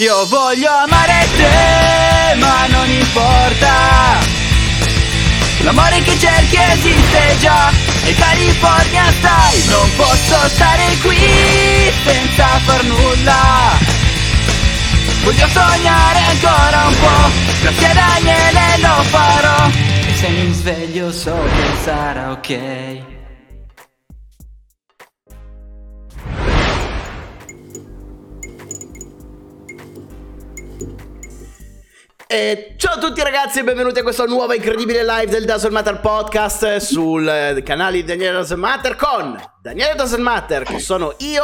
Io voglio amare te, ma non importa. L'amore che cerchi esiste già e California stai. Non posso stare qui senza far nulla. Voglio sognare ancora un po'. Grazie ad Daniele lo farò. E se mi sveglio so che sarà ok. Ciao a tutti ragazzi e benvenuti a questa nuova incredibile live del Dazzle Matter Podcast sul canale di Daniele Dazzle Matter con Daniele Dazzle Matter, che sono io,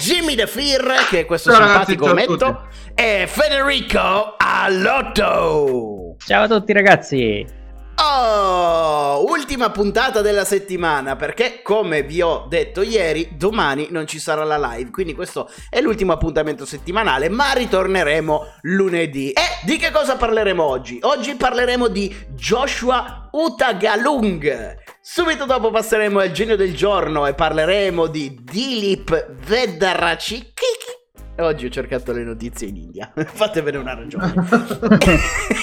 Jimmy De Fir, che è questo ciao simpatico ragazzi, metto, e Federico Alotto. Ciao a tutti ragazzi. Oh, ultima puntata della settimana, perché come vi ho detto ieri, domani non ci sarà la live, quindi questo è l'ultimo appuntamento settimanale, ma ritorneremo lunedì. E di che cosa parleremo oggi? Oggi parleremo di Joshua Utagalung. Subito dopo passeremo al genio del giorno e parleremo di Dilip Vedracicchi. Oggi ho cercato le notizie in India, fatevene una ragione.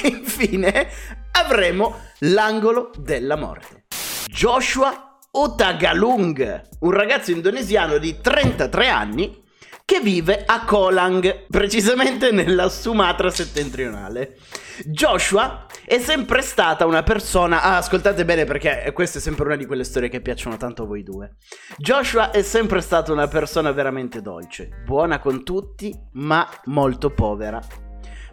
Infine avremo l'angolo della morte. Joshua Utagalung, un ragazzo indonesiano di 33 anni che vive a Kolang, precisamente nella Sumatra settentrionale. Joshua è sempre stata una persona... Ah, ascoltate bene perché questa è sempre una di quelle storie che piacciono tanto a voi due. Joshua è sempre stata una persona veramente dolce, buona con tutti, ma molto povera.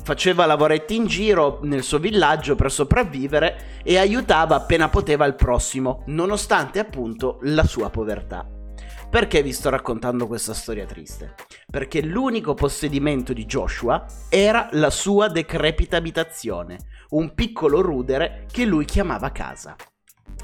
Faceva lavoretti in giro nel suo villaggio per sopravvivere e aiutava appena poteva il prossimo, nonostante appunto la sua povertà. Perché vi sto raccontando questa storia triste? Perché l'unico possedimento di Joshua era la sua decrepita abitazione, un piccolo rudere che lui chiamava casa.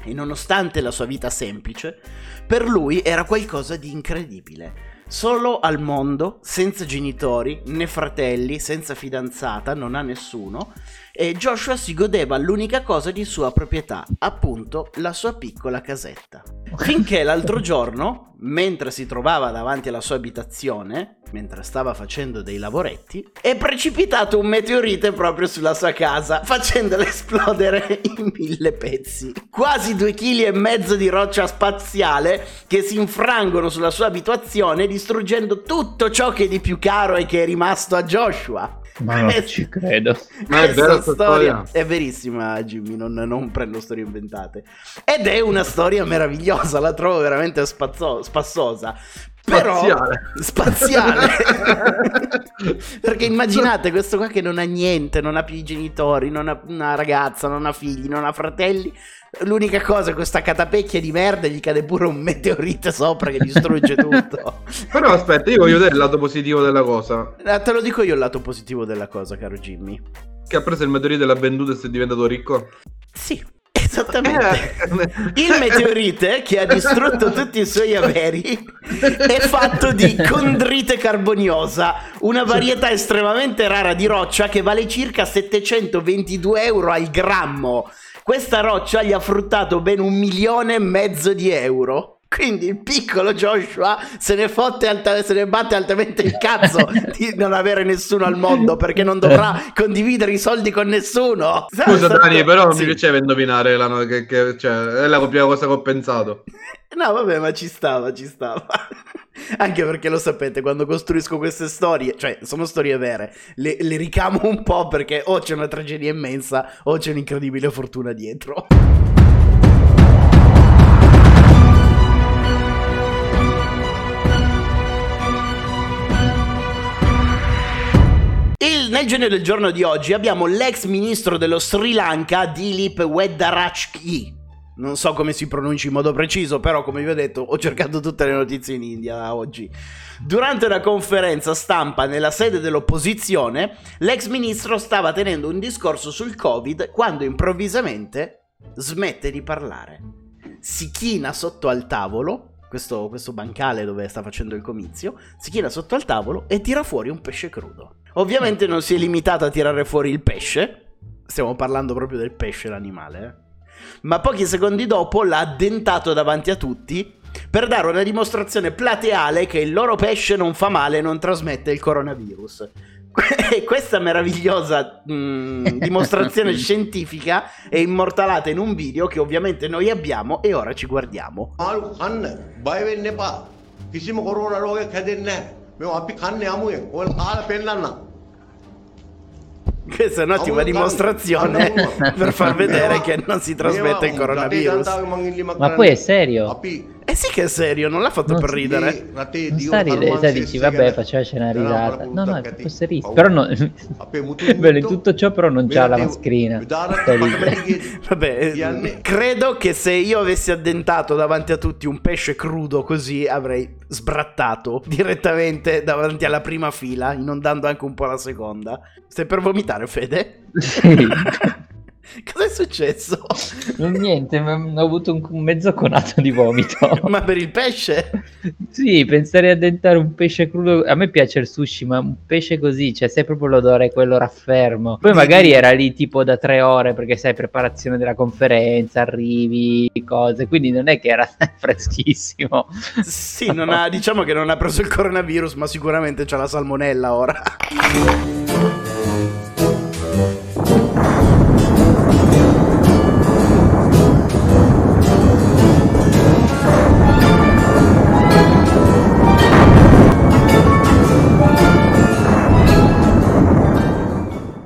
E nonostante la sua vita semplice, per lui era qualcosa di incredibile. Solo al mondo, senza genitori, né fratelli, senza fidanzata, non ha nessuno, e Joshua si godeva l'unica cosa di sua proprietà, appunto la sua piccola casetta. Finché l'altro giorno, mentre si trovava davanti alla sua abitazione, mentre stava facendo dei lavoretti, è precipitato un meteorite proprio sulla sua casa, facendola esplodere in 1000 pezzi. Quasi 2,5 kg di roccia spaziale che si infrangono sulla sua abitazione, distruggendo tutto ciò che è di più caro e che è rimasto a Joshua. Ma non ci credo. Ma è vera storia. È verissima, Jimmy, non prendo storie inventate. Ed è una storia meravigliosa, la trovo veramente spassosa. Però spaziale. Perché immaginate questo qua che non ha niente, non ha più i genitori, non ha una ragazza, non ha figli, non ha fratelli. L'unica cosa è questa catapecchia di merda, gli cade pure un meteorite sopra che distrugge tutto. Però aspetta, io voglio vedere il lato positivo della cosa. Te lo dico io il lato positivo della cosa, caro Jimmy. Che ha preso il meteorite e l'ha venduto e si è diventato ricco? Sì, esattamente. Il meteorite che ha distrutto tutti i suoi averi è fatto di condrite carboniosa, una varietà estremamente rara di roccia che vale circa 722 euro al grammo. Questa roccia gli ha fruttato ben 1,5 milioni di euro. Quindi il piccolo Joshua se ne batte altamente il cazzo di non avere nessuno al mondo, perché non dovrà condividere i soldi con nessuno. Scusa Dani, però non mi piaceva indovinare è la prima cosa che ho pensato. No vabbè, ma ci stava. Anche perché lo sapete, quando costruisco queste storie, cioè sono storie vere, le ricamo un po' perché o c'è una tragedia immensa o c'è un'incredibile fortuna dietro. Nel genio del giorno di oggi abbiamo l'ex ministro dello Sri Lanka, Dilip Vedracicchi. Non so come si pronunci in modo preciso, però come vi ho detto ho cercato tutte le notizie in India oggi. Durante una conferenza stampa nella sede dell'opposizione, l'ex ministro stava tenendo un discorso sul Covid quando improvvisamente smette di parlare. Si china sotto al tavolo, questo bancale dove sta facendo il comizio, si china sotto al tavolo e tira fuori un pesce crudo. Ovviamente non si è limitato a tirare fuori il pesce, stiamo parlando proprio del pesce, l'animale, ma pochi secondi dopo l'ha addentato davanti a tutti per dare una dimostrazione plateale che il loro pesce non fa male e non trasmette il coronavirus. E questa meravigliosa dimostrazione scientifica è immortalata in un video che ovviamente noi abbiamo e ora ci guardiamo. Questa è un'ottima dimostrazione per far vedere che non si trasmette il coronavirus. Ma poi è serio? Eh sì che è serio, non l'ha fatto per ridere. Non sta ridendo, dici vabbè facciamoci una risata. No, no, è serio. Però no, bene, tutto ciò però non c'ha la mascherina. Vabbè, credo che se io avessi addentato davanti a tutti un pesce crudo così avrei sbrattato direttamente davanti alla prima fila, inondando anche un po' la seconda. Stai per vomitare, Fede? Sì. Cosa è successo? Niente, ho avuto un mezzo conato di vomito. Ma per il pesce? Sì, pensare a dentare un pesce crudo. A me piace il sushi, ma un pesce così, cioè sai proprio l'odore, quello raffermo. Poi magari era lì tipo da 3 ore, perché sai, preparazione della conferenza, arrivi, cose. Quindi non è che era freschissimo. Sì, non ha, diciamo che non ha preso il coronavirus, ma sicuramente c'ha la salmonella ora.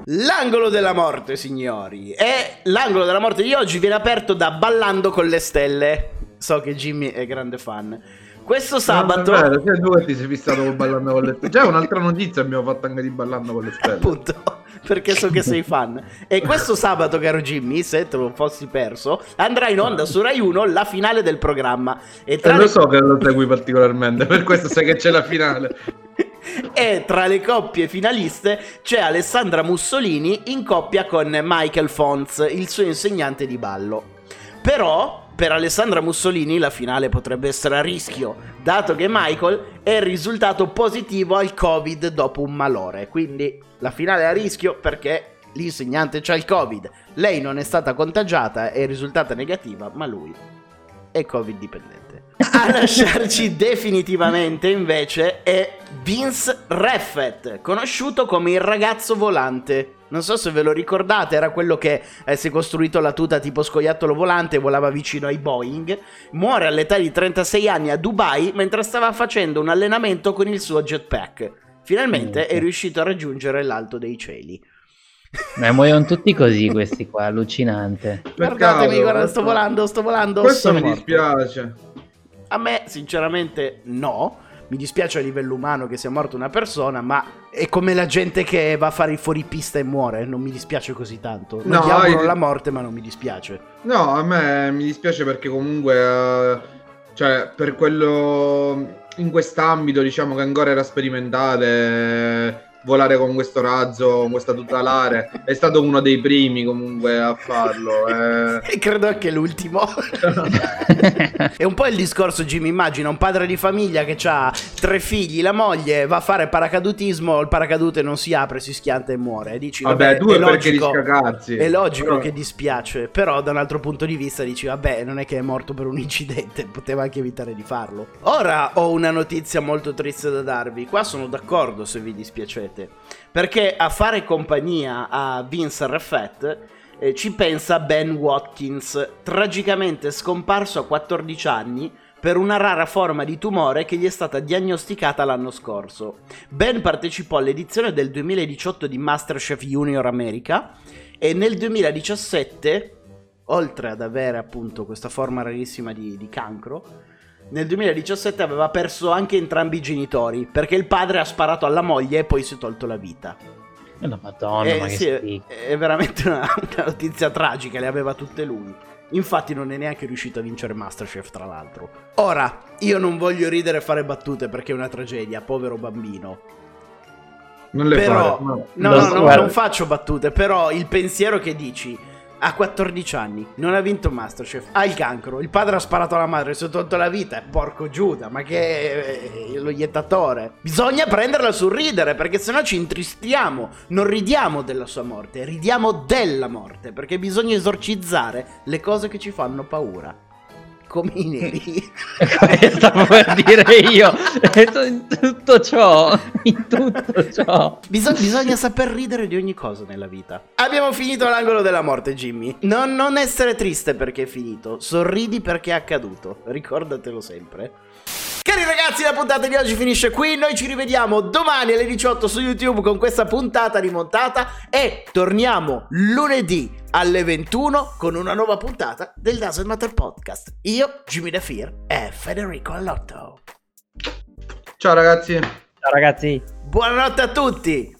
L'angolo della morte, signori, e l'angolo della morte di oggi viene aperto da Ballando con le Stelle. So che Jimmy è grande fan. Questo sabato no, se due ti sei fissato con Ballando con le Stelle. Già un'altra notizia abbiamo fatto anche di Ballando con le Stelle, appunto, perché so che sei fan. E questo sabato, caro Jimmy, se te lo fossi perso, andrà in onda su Rai 1 la finale del programma. E tra lo so che lo segui particolarmente, per questo sai che c'è la finale. E tra le coppie finaliste c'è Alessandra Mussolini in coppia con Michael Fons, il suo insegnante di ballo. Però per Alessandra Mussolini la finale potrebbe essere a rischio, dato che Michael è risultato positivo al Covid dopo un malore. Quindi la finale è a rischio perché l'insegnante c'ha il Covid. Lei non è stata contagiata, è risultata negativa, ma lui è Covid dipendente. A lasciarci definitivamente invece è Vince Reffet, conosciuto come il ragazzo volante. Non so se ve lo ricordate, era quello che si è costruito la tuta tipo scoiattolo volante e volava vicino ai Boeing. Muore all'età di 36 anni a Dubai mentre stava facendo un allenamento con il suo jetpack. Finalmente è riuscito a raggiungere l'alto dei cieli. Ma muoiono tutti così questi qua, allucinante. Guardatemi, guarda, sto volando. Questo mi dispiace. A me sinceramente no, mi dispiace a livello umano che sia morta una persona, ma è come la gente che va a fare i fuoripista e muore, non mi dispiace così tanto. Non ti auguro la morte, ma non mi dispiace. No, a me mi dispiace perché comunque, cioè per quello, in quest'ambito diciamo che ancora era sperimentale volare con questo razzo, con questa tutelare. È stato uno dei primi comunque a farlo e credo anche l'ultimo. È un po' il discorso, Jimmy. Immagina un padre di famiglia che ha 3 figli, la moglie va a fare paracadutismo, il paracadute non si apre, si schianta e muore, e dici vabbè, tu è logico, è logico però... che dispiace, però da un altro punto di vista dici vabbè, non è che è morto per un incidente, poteva anche evitare di farlo. Ora ho una notizia molto triste da darvi. Qua sono d'accordo se vi dispiacete, perché a fare compagnia a Vince Reffet ci pensa Ben Watkins, tragicamente scomparso a 14 anni per una rara forma di tumore che gli è stata diagnosticata l'anno scorso. Ben partecipò all'edizione del 2018 di Masterchef Junior America e nel 2017, oltre ad avere appunto questa forma rarissima di cancro, nel 2017 aveva perso anche entrambi i genitori, perché il padre ha sparato alla moglie e poi si è tolto la vita. La Madonna, ma sì, che è veramente una notizia tragica, le aveva tutte lui. Infatti non è neanche riuscito a vincere Masterchef, tra l'altro. Ora, io non voglio ridere e fare battute perché è una tragedia, povero bambino. Non le però, fare, no. No, non faccio battute, però il pensiero che dici... Ha 14 anni, non ha vinto Masterchef, ha il cancro, il padre ha sparato alla madre, si è tolto la vita, porco Giuda, ma che è lo iettatore. Bisogna prenderla sul ridere, perché sennò ci intristiamo, non ridiamo della sua morte, ridiamo della morte, perché bisogna esorcizzare le cose che ci fanno paura. come i neri. Stavo per dire io. In tutto ciò. Bisogna saper ridere di ogni cosa nella vita. Abbiamo finito l'angolo della morte, Jimmy. Non essere triste perché è finito. Sorridi perché è accaduto. Ricordatelo sempre. Cari ragazzi, la puntata di oggi finisce qui. Noi ci rivediamo domani alle 18 su YouTube con questa puntata rimontata e torniamo lunedì alle 21 con una nuova puntata del Dazzle Matter Podcast. Io, Jimmy Dafir e Federico Allotto. Ciao ragazzi. Ciao ragazzi. Buonanotte a tutti.